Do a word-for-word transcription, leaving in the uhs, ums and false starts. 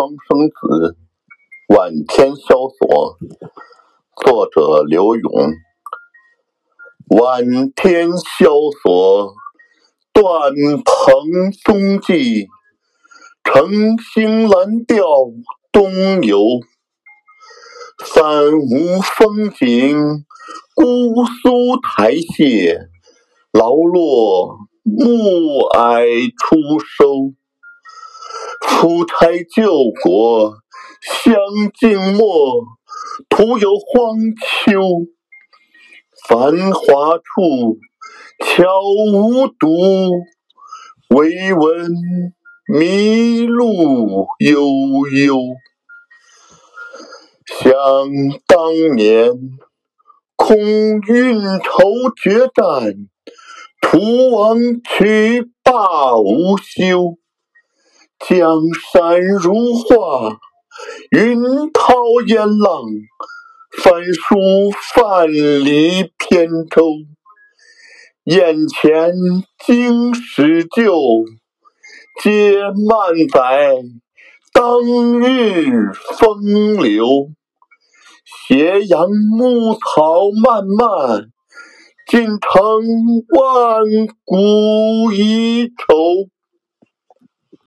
双生子晚天萧索，作者刘永。晚天萧索，断蓬踪迹，乘星蓝调东游。三无风景，姑苏台榭，劳落暮霭初收。出差旧国，乡静默，徒游荒丘。繁华处，悄无独，惟闻麋鹿悠悠。想当年，空运筹决战，屠王渠罢无休。江山如画，云涛烟浪，翻书泛离扁舟。眼前经史旧，皆漫载当日风流。斜阳牧草漫漫，尽成万古遗愁。